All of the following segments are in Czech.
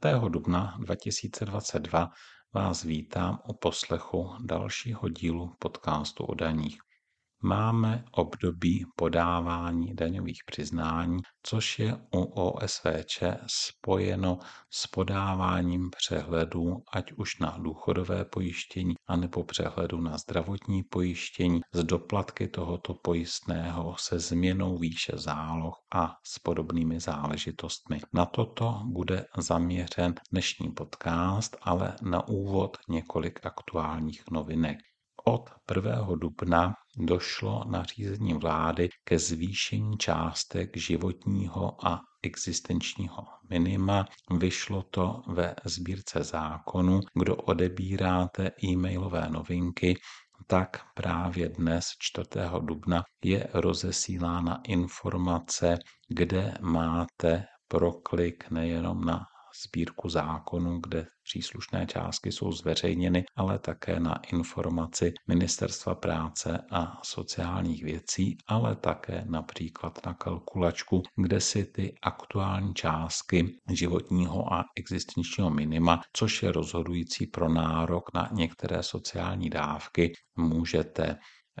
4. dubna 2022 vás vítám u poslechu dalšího dílu podcastu o daních. Máme období podávání daňových přiznání, což je u OSVČ spojeno s podáváním přehledů, ať už na důchodové pojištění, anebo přehledu na zdravotní pojištění, z doplatky tohoto pojistného se změnou výše záloh a s podobnými záležitostmi. Na toto bude zaměřen dnešní podcast, ale na úvod několik aktuálních novinek. Od 1. dubna došlo nařízením vlády ke zvýšení částek životního a existenčního minima. Vyšlo to ve sbírce zákonů. Kdo odebíráte e-mailové novinky, tak právě dnes, 4. dubna, je rozesílána informace, kde máte proklik nejenom na sbírku zákonů, kde příslušné částky jsou zveřejněny, ale také na informaci Ministerstva práce a sociálních věcí, ale také například na kalkulačku, kde si ty aktuální částky životního a existenčního minima, což je rozhodující pro nárok na některé sociální dávky, můžete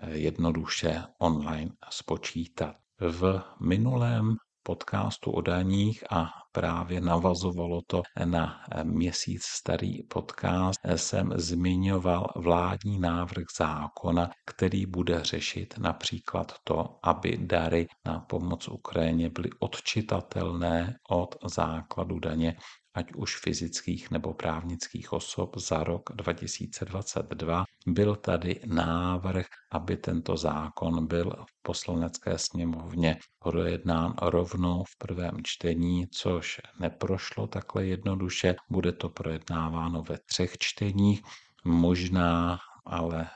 jednoduše online spočítat. V minulém podcastu o daních a právě navazovalo to na měsíc starý podcast, jsem zmiňoval vládní návrh zákona, který bude řešit například to, aby dary na pomoc Ukrajině byly odčitatelné od základu daně, ať už fyzických nebo právnických osob za rok 2022. Byl tady návrh, aby tento zákon byl v Poslanecké sněmovně projednán rovnou v prvém čtení, což neprošlo takhle jednoduše. Bude to projednáváno ve 3 čteních, možná, ale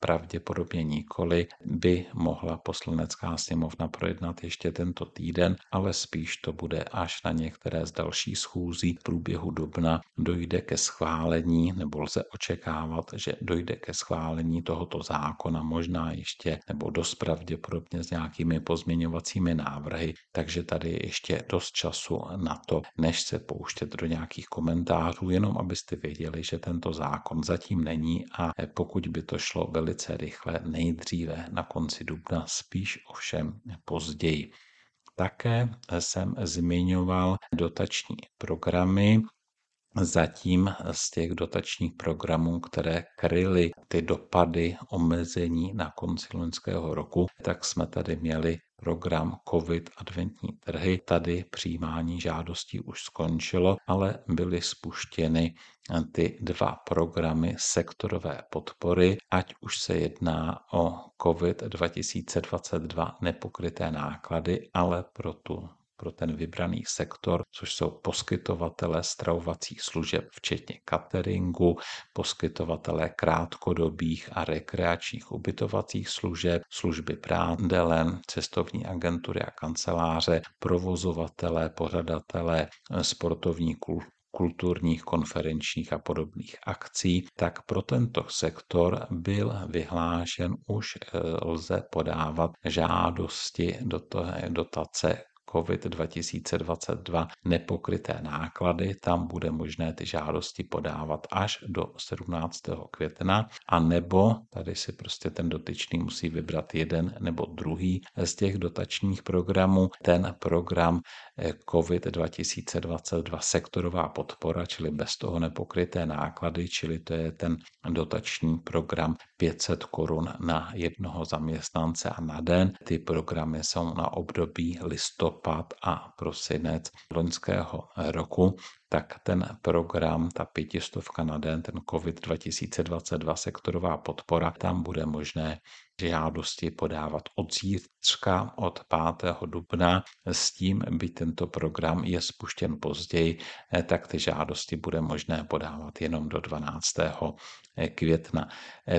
pravděpodobně nikoli, by mohla Poslanecká sněmovna projednat ještě tento týden, ale spíš to bude až na některé z dalších schůzí. V průběhu dubna dojde ke schválení, nebo lze očekávat, že dojde ke schválení tohoto zákona, možná ještě, nebo dost pravděpodobně s nějakými pozměňovacími návrhy, takže tady je ještě dost času na to, než se pouštět do nějakých komentářů, jenom abyste věděli, že tento zákon zatím není a pokud by to šlo velice rychle, nejdříve na konci dubna, spíš ovšem později. Také jsem zmiňoval dotační programy. Zatím z těch dotačních programů, které kryly ty dopady omezení na konci loňského roku, tak jsme tady měli program COVID adventní trhy. Tady přijímání žádostí už skončilo, ale byly spuštěny ty 2 programy sektorové podpory, ať už se jedná o COVID-2022 nepokryté náklady, ale pro ten vybraný sektor, což jsou poskytovatelé stravovacích služeb, včetně cateringu, poskytovatelé krátkodobých a rekreačních ubytovacích služeb, služby prádelem, cestovní agentury a kanceláře, provozovatelé, pořadatelé sportovních klubů, kulturních, konferenčních a podobných akcí, tak pro tento sektor byl vyhlášen, už lze podávat žádosti do dotace COVID 2022 nepokryté náklady, tam bude možné ty žádosti podávat až do 17. května, a nebo tady si prostě ten dotyčný musí vybrat jeden nebo druhý z těch dotačních programů. Ten program COVID 2022 sektorová podpora, čili bez toho nepokryté náklady, čili to je ten dotační program 500 korun na jednoho zaměstnance a na den. Ty programy jsou na období listopad a prosinec loňského roku, tak ten program, ta 500 na den, ten COVID 2022 sektorová podpora, tam bude možné žádosti podávat od zítřka, od 5. dubna, s tím, byť tento program je spuštěn později, tak ty žádosti bude možné podávat jenom do 12. května.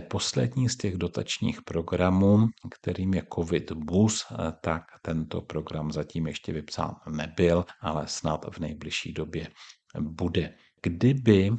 Poslední z těch dotačních programů, kterým je COVID-BUS, tak tento program zatím ještě vypsán nebyl, ale snad v nejbližší době bude. Kdyby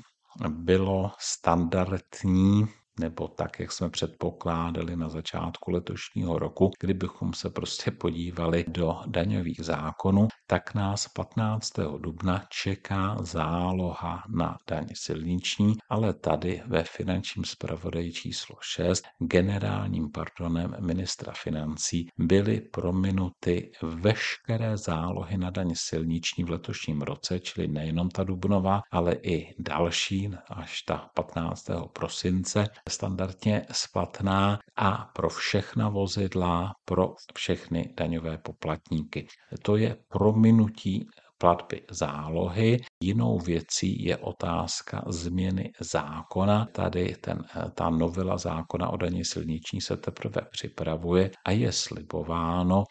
bylo standardní nebo tak, jak jsme předpokládali na začátku letošního roku, kdybychom se prostě podívali do daňových zákonů, tak nás 15. dubna čeká záloha na daň silniční, ale tady ve finančním zpravodaji číslo 6 generálním pardonem ministra financí byly prominuty veškeré zálohy na daň silniční v letošním roce, čili nejenom ta dubnová, ale i další až ta 15. prosince, standardně splatná a pro všechna vozidla, pro všechny daňové poplatníky. To je prominutí platby zálohy. Jinou věcí je otázka změny zákona. Tady ta novela zákona o dani silniční se teprve připravuje a je slibováno,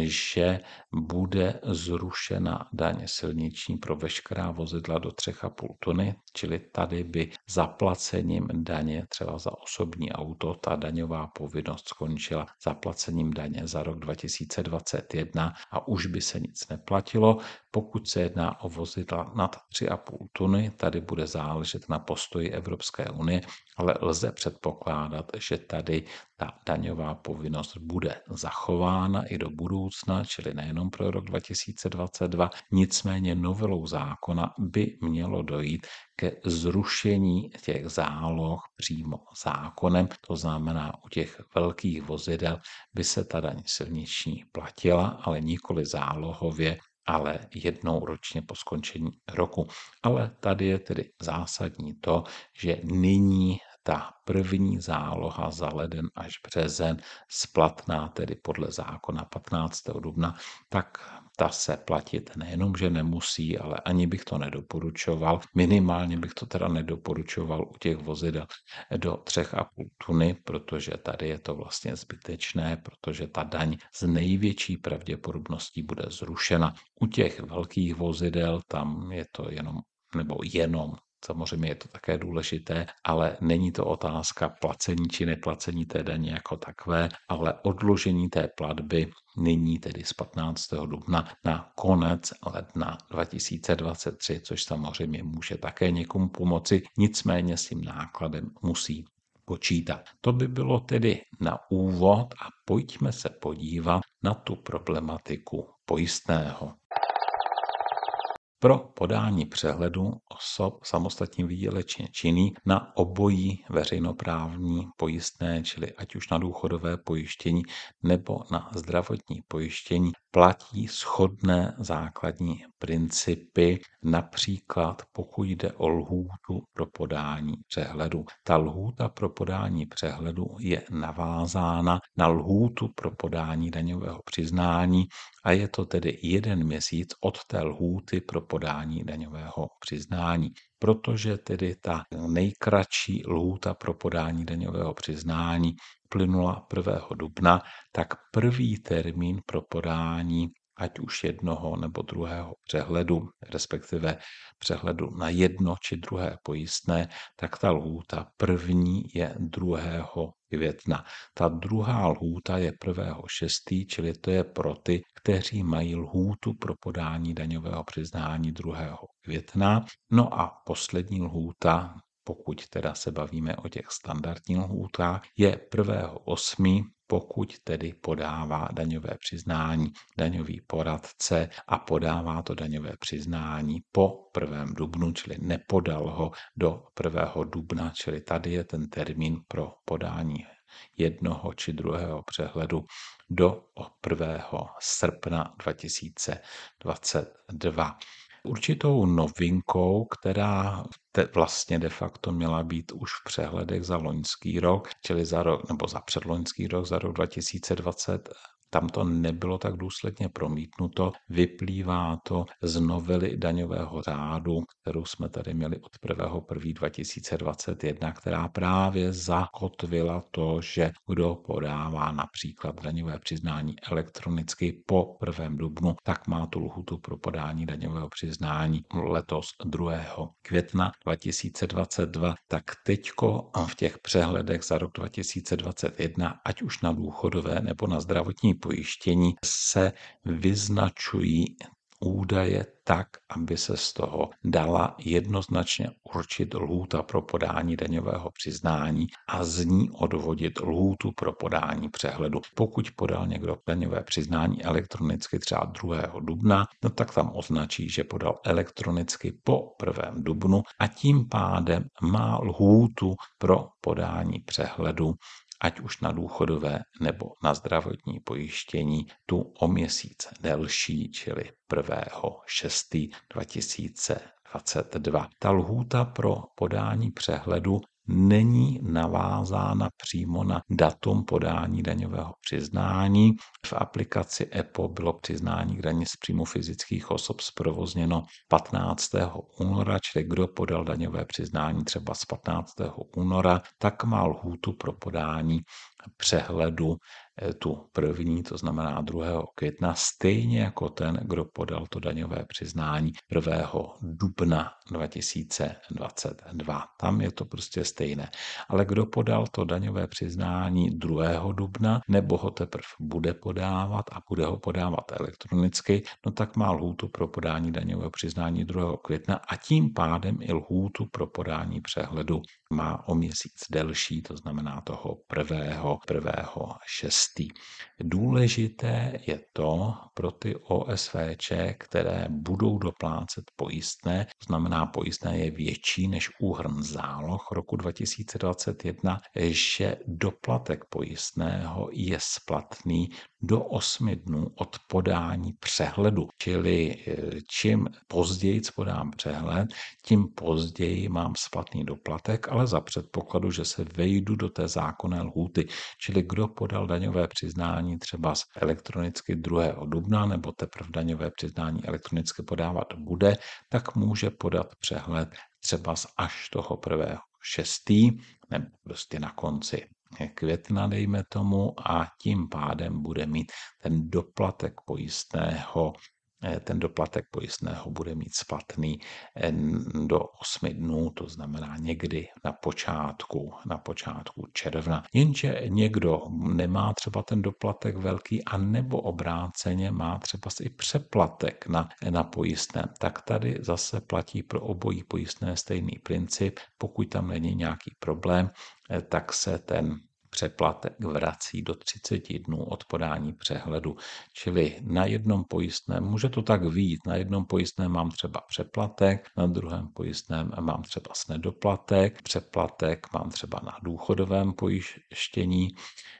že bude zrušena daň silniční pro veškerá vozidla do 3,5 tuny, čili tady by zaplacením daně třeba za osobní auto ta daňová povinnost skončila zaplacením daně za rok 2021 a už by se nic neplatilo. Pokud se jedná o vozidla nad 3,5 tuny, tady bude záležet na postoji Evropské unie, ale lze předpokládat, že tady ta daňová povinnost bude zachována i do budoucna, čili nejenom pro rok 2022, nicméně novelou zákona by mělo dojít ke zrušení těch záloh přímo zákonem, to znamená u těch velkých vozidel by se ta daň silniční platila, ale nikoli zálohově, ale jednou ročně po skončení roku. Ale tady je tedy zásadní to, že nyní ta první záloha za leden až březen splatná tedy podle zákona 15. dubna, tak ta se platit nejenom, že nemusí, ale ani bych to nedoporučoval. Minimálně bych to teda nedoporučoval u těch vozidel do 3,5 tuny, protože tady je to vlastně zbytečné, protože ta daň s největší pravděpodobností bude zrušena. U těch velkých vozidel tam je to jenom. Samozřejmě je to také důležité, ale není to otázka placení či neplacení té daně jako takové, ale odložení té platby nyní tedy z 15. dubna na konec ledna 2023, což samozřejmě může také někomu pomoci, nicméně s tím nákladem musí počítat. To by bylo tedy na úvod a pojďme se podívat na tu problematiku pojistného. Pro podání přehledu osob samostatně výdělečně činných na obojí veřejnoprávní pojistné, čili ať už na důchodové pojištění nebo na zdravotní pojištění, platí shodné základní principy, například pokud jde o lhůtu pro podání přehledu. Ta lhůta pro podání přehledu je navázána na lhůtu pro podání daňového přiznání a je to tedy 1 měsíc od té lhůty pro podání daňového přiznání. Protože tedy ta nejkratší lhůta pro podání daňového přiznání plynula 1. dubna, tak první termín pro podání ať už jednoho nebo druhého přehledu, respektive přehledu na jedno či druhé pojistné, tak ta lhůta první je 2. května. Ta druhá lhůta je 1.6., čili to je pro ty, kteří mají lhůtu pro podání daňového přiznání 2. května. No a poslední lhůta, pokud teda se bavíme o těch standardních lhůtách, je 1.8., pokud tedy podává daňové přiznání daňový poradce a podává to daňové přiznání po 1. dubnu, čili nepodal ho do 1. dubna, čili tady je ten termín pro podání jednoho či druhého přehledu do 1. srpna 2022. Určitou novinkou, která vlastně de facto měla být už v přehledech za loňský rok, čili za rok, nebo za předloňský rok, za rok 2020, tam to nebylo tak důsledně promítnuto, vyplývá to z novely daňového řádu, kterou jsme tady měli od 1.1.2021, která právě zakotvila to, že kdo podává například daňové přiznání elektronicky po 1. dubnu, tak má tu lhůtu pro podání daňového přiznání letos 2. května 2022, tak teďko v těch přehledech za rok 2021, ať už na důchodové nebo na zdravotní pojištění se vyznačují údaje tak, aby se z toho dala jednoznačně určit lhůta pro podání daňového přiznání a z ní odvodit lhůtu pro podání přehledu. Pokud podal někdo daňové přiznání elektronicky třeba 2. dubna, no tak tam označí, že podal elektronicky po 1. dubnu a tím pádem má lhůtu pro podání přehledu, ať už na důchodové nebo na zdravotní pojištění, tu o měsíc delší, čili 1.6.2022. Ta lhůta pro podání přehledu není navázána přímo na datum podání daňového přiznání. V aplikaci EPO bylo přiznání k dani z příjmu fyzických osob zprovozněno 15. února, čili kdo podal daňové přiznání třeba z 15. února, tak má lhůtu pro podání přehledu tu první, to znamená 2. května, stejně jako ten, kdo podal to daňové přiznání 1. dubna 2022. Tam je to prostě stejné. Ale kdo podal to daňové přiznání 2. dubna, nebo ho teprve bude podávat a bude ho podávat elektronicky, no tak má lhůtu pro podání daňového přiznání 2. května a tím pádem i lhůtu pro podání přehledu má o měsíc delší, to znamená toho 1.6. Důležité je to pro ty OSVČ, které budou doplácet pojistné, to znamená pojistné je větší než úhrn záloh roku 2021, že doplatek pojistného je splatný do 8 dnů od podání přehledu. Čili čím později podám přehled, tím později mám splatný doplatek, ale za předpokladu, že se vejdu do té zákonné lhůty. Čili kdo podal daňové přiznání třeba elektronicky 2. dubna nebo teprve daňové přiznání elektronicky podávat bude, tak může podat přehled třeba až toho 1.6. nebo prostě na konci května, dejme tomu, a tím pádem bude mít ten doplatek pojistného bude mít splatný do 8 dnů, to znamená někdy na počátku června. Jenže někdo nemá třeba ten doplatek velký a nebo obráceně má třeba i přeplatek na pojistném. Tak tady zase platí pro obojí pojistné stejný princip. Pokud tam není nějaký problém, tak se ten přeplatek vrací do 30 dnů od podání přehledu. Čili na jednom pojistném, může to tak vyjít, na jednom pojistném mám třeba přeplatek, na druhém pojistném mám třeba nedoplatek, přeplatek mám třeba na důchodovém pojištění,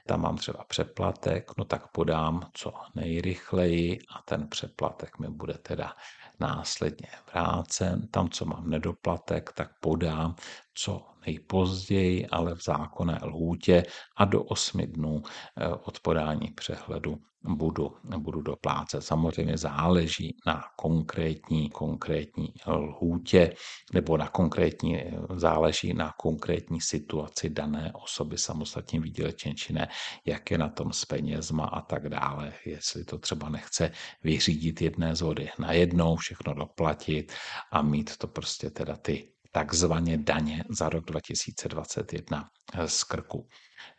tam mám třeba přeplatek, no tak podám co nejrychleji a ten přeplatek mi bude teda následně vrácen. Tam, co mám nedoplatek, tak podám co nejpozději, ale v zákonné lhůtě a do 8 dnů od podání přehledu budu doplácet. Samozřejmě záleží na konkrétní lhůtě nebo záleží na konkrétní situaci dané osoby samostatně výdělečně činné, jak je na tom s penězma a tak dále. Jestli to třeba nechce vyřídit jedné z vody najednou, všechno doplatit a mít to prostě teda ty takzvané daně za rok 2021 z krku.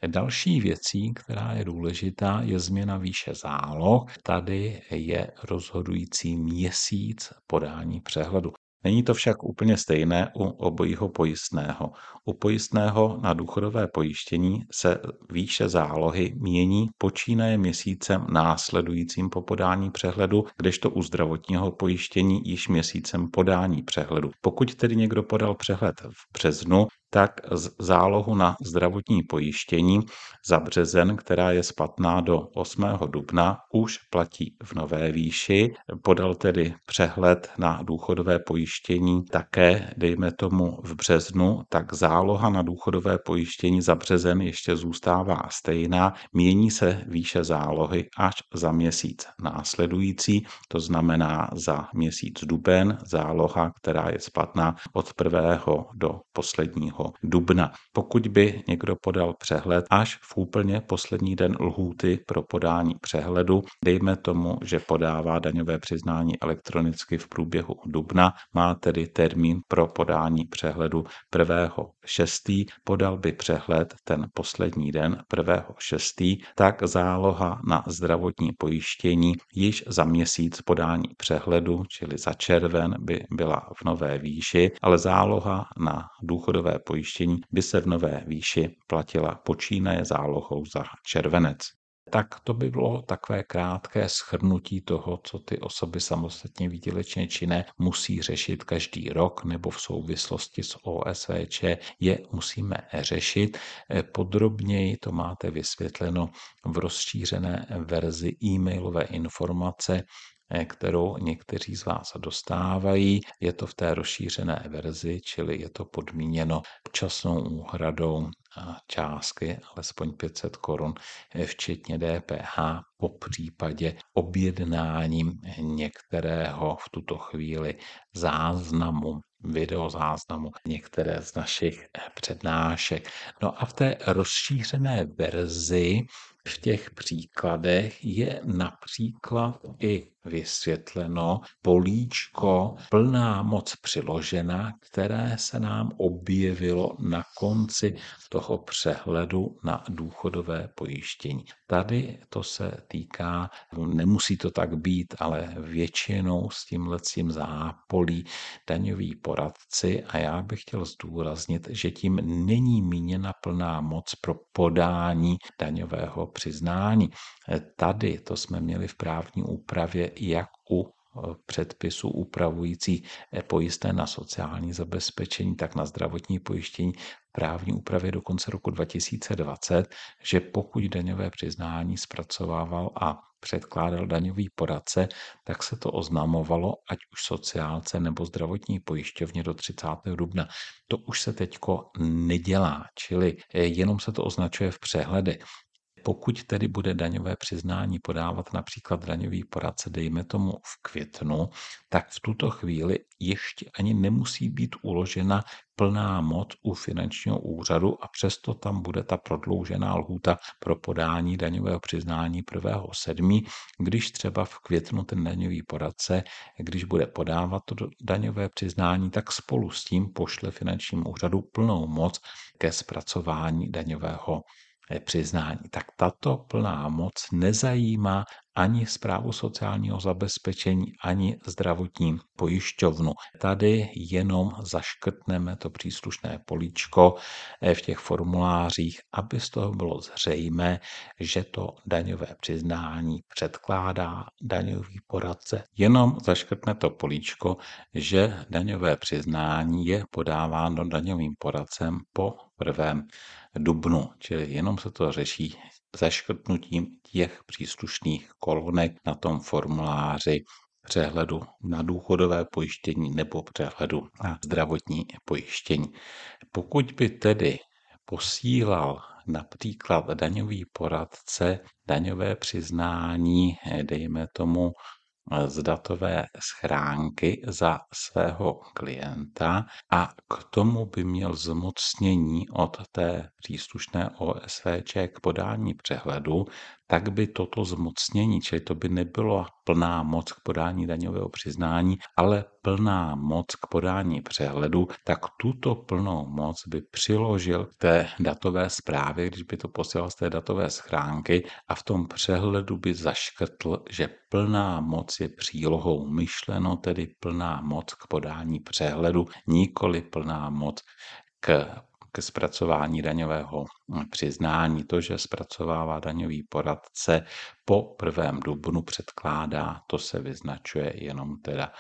Další věcí, která je důležitá, je změna výše záloh. Tady je rozhodující měsíc podání přehledu. Není to však úplně stejné u obojího pojistného. U pojistného na důchodové pojištění se výše zálohy mění počínaje měsícem následujícím po podání přehledu, kdežto u zdravotního pojištění již měsícem podání přehledu. Pokud tedy někdo podal přehled v březnu, tak zálohu na zdravotní pojištění za březen, která je splatná do 8. dubna, už platí v nové výši. Podal tedy přehled na důchodové pojištění také, dejme tomu v březnu, tak záloha na důchodové pojištění za březen ještě zůstává stejná, mění se výše zálohy až za měsíc následující, to znamená za měsíc duben záloha, která je splatná od 1. do posledního dubna, pokud by někdo podal přehled až v úplně poslední den lhůty pro podání přehledu, dejme tomu, že podává daňové přiznání elektronicky v průběhu dubna, má tedy termín pro podání přehledu 1.6., podal by přehled ten poslední den 1.6., tak záloha na zdravotní pojištění již za měsíc podání přehledu, čili za červen, by byla v nové výši, ale záloha na důchodové pojištění by se v nové výši platila počínaje zálohou za červenec. Tak to by bylo takové krátké shrnutí toho, co ty osoby samostatně výdělečně činné musí řešit každý rok nebo v souvislosti s OSVČ je musíme řešit. Podrobněji to máte vysvětleno v rozšířené verzi e-mailové informace, kterou někteří z vás dostávají. Je to v té rozšířené verzi, čili je to podmíněno včasnou úhradou částky alespoň 500 korun, včetně DPH, po případě objednáním některého v tuto chvíli videozáznamu některé z našich přednášek. No a v té rozšířené verzi v těch příkladech je například i vysvětleno políčko plná moc přiložena, které se nám objevilo na konci toho přehledu na důchodové pojištění. Tady to se týká, nemusí to tak být, ale většinou s tímhletím zápolí daňoví poradci a já bych chtěl zdůraznit, že tím není míněna plná moc pro podání daňového přiznání. Tady to jsme měli v právní úpravě jak u předpisů upravující pojistné na sociální zabezpečení, tak na zdravotní pojištění v právní úpravě do konce roku 2020, že pokud daňové přiznání zpracovával a předkládal daňový poradce, tak se to oznamovalo ať už sociálce nebo zdravotní pojišťovně do 30. dubna. To už se teďko nedělá, čili jenom se to označuje v přehledech. Pokud tedy bude daňové přiznání podávat například daňový poradce, dejme tomu v květnu, tak v tuto chvíli ještě ani nemusí být uložena plná moc u finančního úřadu a přesto tam bude ta prodloužená lhůta pro podání daňového přiznání 1.7., když třeba v květnu ten daňový poradce, když bude podávat to daňové přiznání, tak spolu s tím pošle finančnímu úřadu plnou moc ke zpracování daňového přiznání. Tak tato plná moc nezajímá ani správu sociálního zabezpečení, ani zdravotní pojišťovnu. Tady jenom zaškrtneme to příslušné políčko v těch formulářích, aby z toho bylo zřejmé, že to daňové přiznání předkládá daňový poradce. Jenom zaškrtne to políčko, že daňové přiznání je podáváno daňovým poradcem po 1. dubnu, čili jenom se to řeší zaškrtnutím těch příslušných kolonek na tom formuláři přehledu na důchodové pojištění nebo přehledu na zdravotní pojištění. Pokud by tedy posílal například daňový poradce daňové přiznání, dejme tomu, z datové schránky za svého klienta a k tomu by měl zmocnění od té příslušné OSVČ k podání přehledu, tak by toto zmocnění, čili to by nebylo plná moc k podání daňového přiznání, ale plná moc k podání přehledu, tak tuto plnou moc by přiložil k té datové zprávě, když by to posílal z té datové schránky a v tom přehledu by zaškrtl, že plná moc je přílohou, myšleno tedy plná moc k podání přehledu, nikoli plná moc ke zpracování daňového přiznání. To, že zpracovává daňový poradce po 1. dubnu, předkládá, to se vyznačuje jenom teda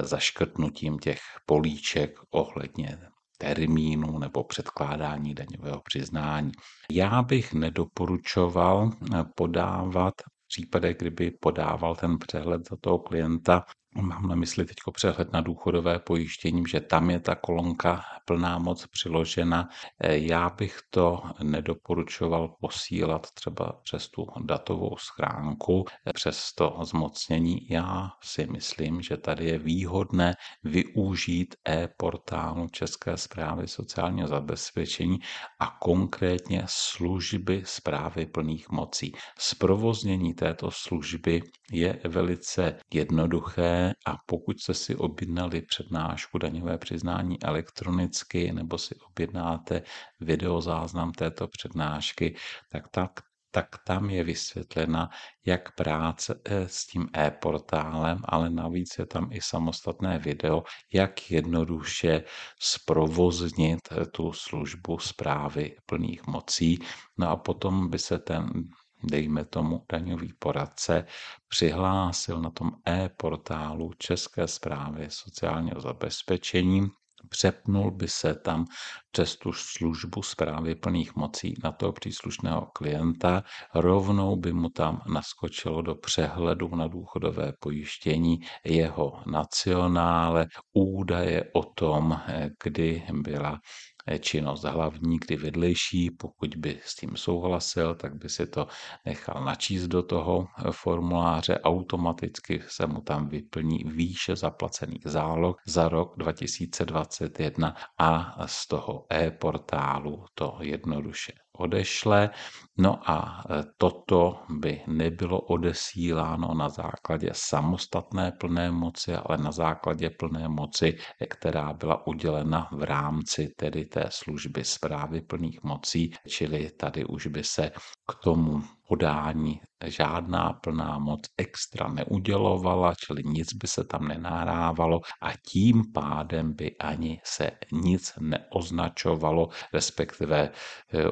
zaškrtnutím těch políček ohledně termínu nebo předkládání daňového přiznání. Já bych nedoporučoval podávat v případě, kdyby podával ten přehled za toho klienta Mám na mysli teď přehled na důchodové pojištění, že tam je ta kolonka plná moc přiložena. Já bych to nedoporučoval posílat třeba přes tu datovou schránku, přes to zmocnění. Já si myslím, že tady je výhodné využít e-portálu České správy sociálního zabezpečení a konkrétně služby správy plných mocí. Zprovoznění této služby je velice jednoduché, a pokud jste si objednali přednášku daňové přiznání elektronicky nebo si objednáte videozáznam této přednášky, tak tam je vysvětlena, jak práce s tím e-portálem, ale navíc je tam i samostatné video, jak jednoduše zprovoznit tu službu správy plných mocí. No a potom by se ten dejme tomu daňový poradce přihlásil na tom e-portálu České správy sociálního zabezpečení. Přepnul by se tam přes tu službu správy plných mocí na toho příslušného klienta, rovnou by mu tam naskočilo do přehledu na důchodové pojištění jeho nacionále, údaje o tom, kdy byla činnost hlavní, kdy vedlejší, pokud by s tím souhlasil, tak by si to nechal načíst do toho formuláře, automaticky se mu tam vyplní výše zaplacených záloh za rok 2021 a z toho e-portálu to jednoduše odešle. No a toto by nebylo odesíláno na základě samostatné plné moci, ale na základě plné moci, která byla udělena v rámci tedy té služby správy plných mocí, čili tady už by se k tomu podání žádná plná moc extra neudělovala, čili nic by se tam nenahrávalo a tím pádem by ani se nic neoznačovalo, respektive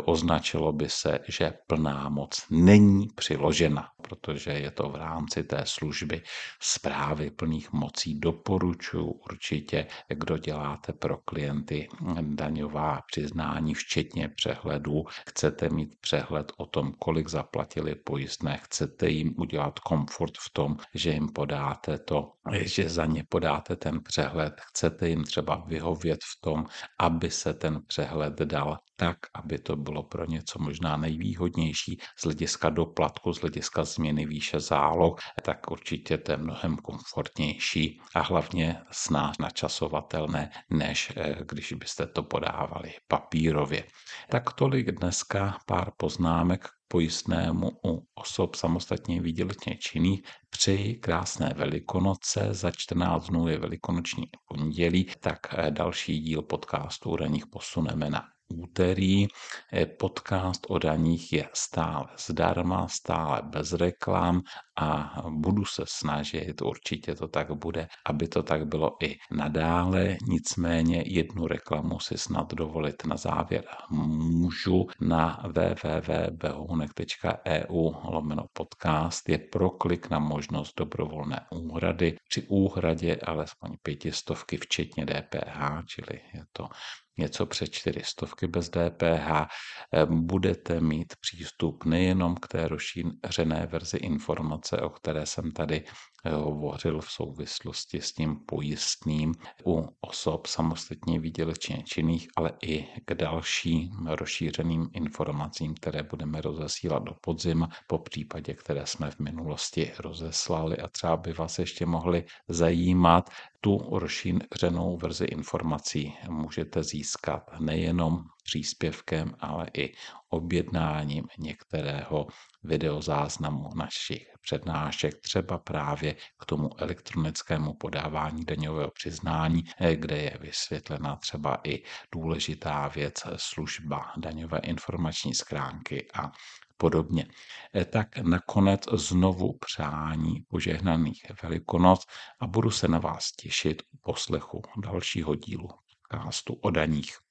označilo by se, že plná moc není přiložena, protože je to v rámci té služby správy plných mocí. Doporučuji určitě, kdo děláte pro klienty daňová přiznání, včetně přehledů. Chcete mít přehled o tom, kolik zaplatili pojistné, chcete jim udělat komfort v tom, že jim podáte to, že za ně podáte ten přehled, chcete jim třeba vyhovět v tom, aby se ten přehled dal tak, aby to bylo pro ně co možná nejvýhodnější z hlediska doplatku, z hlediska změny výše záloh, tak určitě to je mnohem komfortnější a hlavně snáz načasovatelné, než když byste to podávali papírově. Tak tolik dneska pár poznámek pojistnému u osob samostatně výdělečně činných. Přeji krásné Velikonoce, za 14 dnů je velikonoční pondělí, tak další díl podcastu o daních posuneme na úterý. Podcast o daních je stále zdarma, stále bez reklam a budu se snažit, určitě to tak bude, aby to tak bylo i nadále. Nicméně jednu reklamu si snad dovolit na závěr můžu. Na www.behounek.eu/podcast je proklik na možnost dobrovolné úhrady. Při úhradě alespoň 500 včetně DPH, čili je to něco přes 400 bez DPH, budete mít přístup nejenom k té rozšířené verzi informace, o které jsem tady hovořil v souvislosti s tím pojistným u osob samostatně výdělečně činných, ale i k dalším rozšířeným informacím, které budeme rozesílat do podzima, po případě, které jsme v minulosti rozeslali a třeba by vás ještě mohly zajímat. Tu rozšířenou verzi informací můžete získat nejenom příspěvkem, ale i objednáním některého videozáznamu našich přednášek, třeba právě k tomu elektronickému podávání daňového přiznání, kde je vysvětlena třeba i důležitá věc služba daňové informační schránky a podobně. Tak nakonec znovu přání požehnaných Velikonoc a budu se na vás těšit u poslechu dalšího dílu podcastu o daních.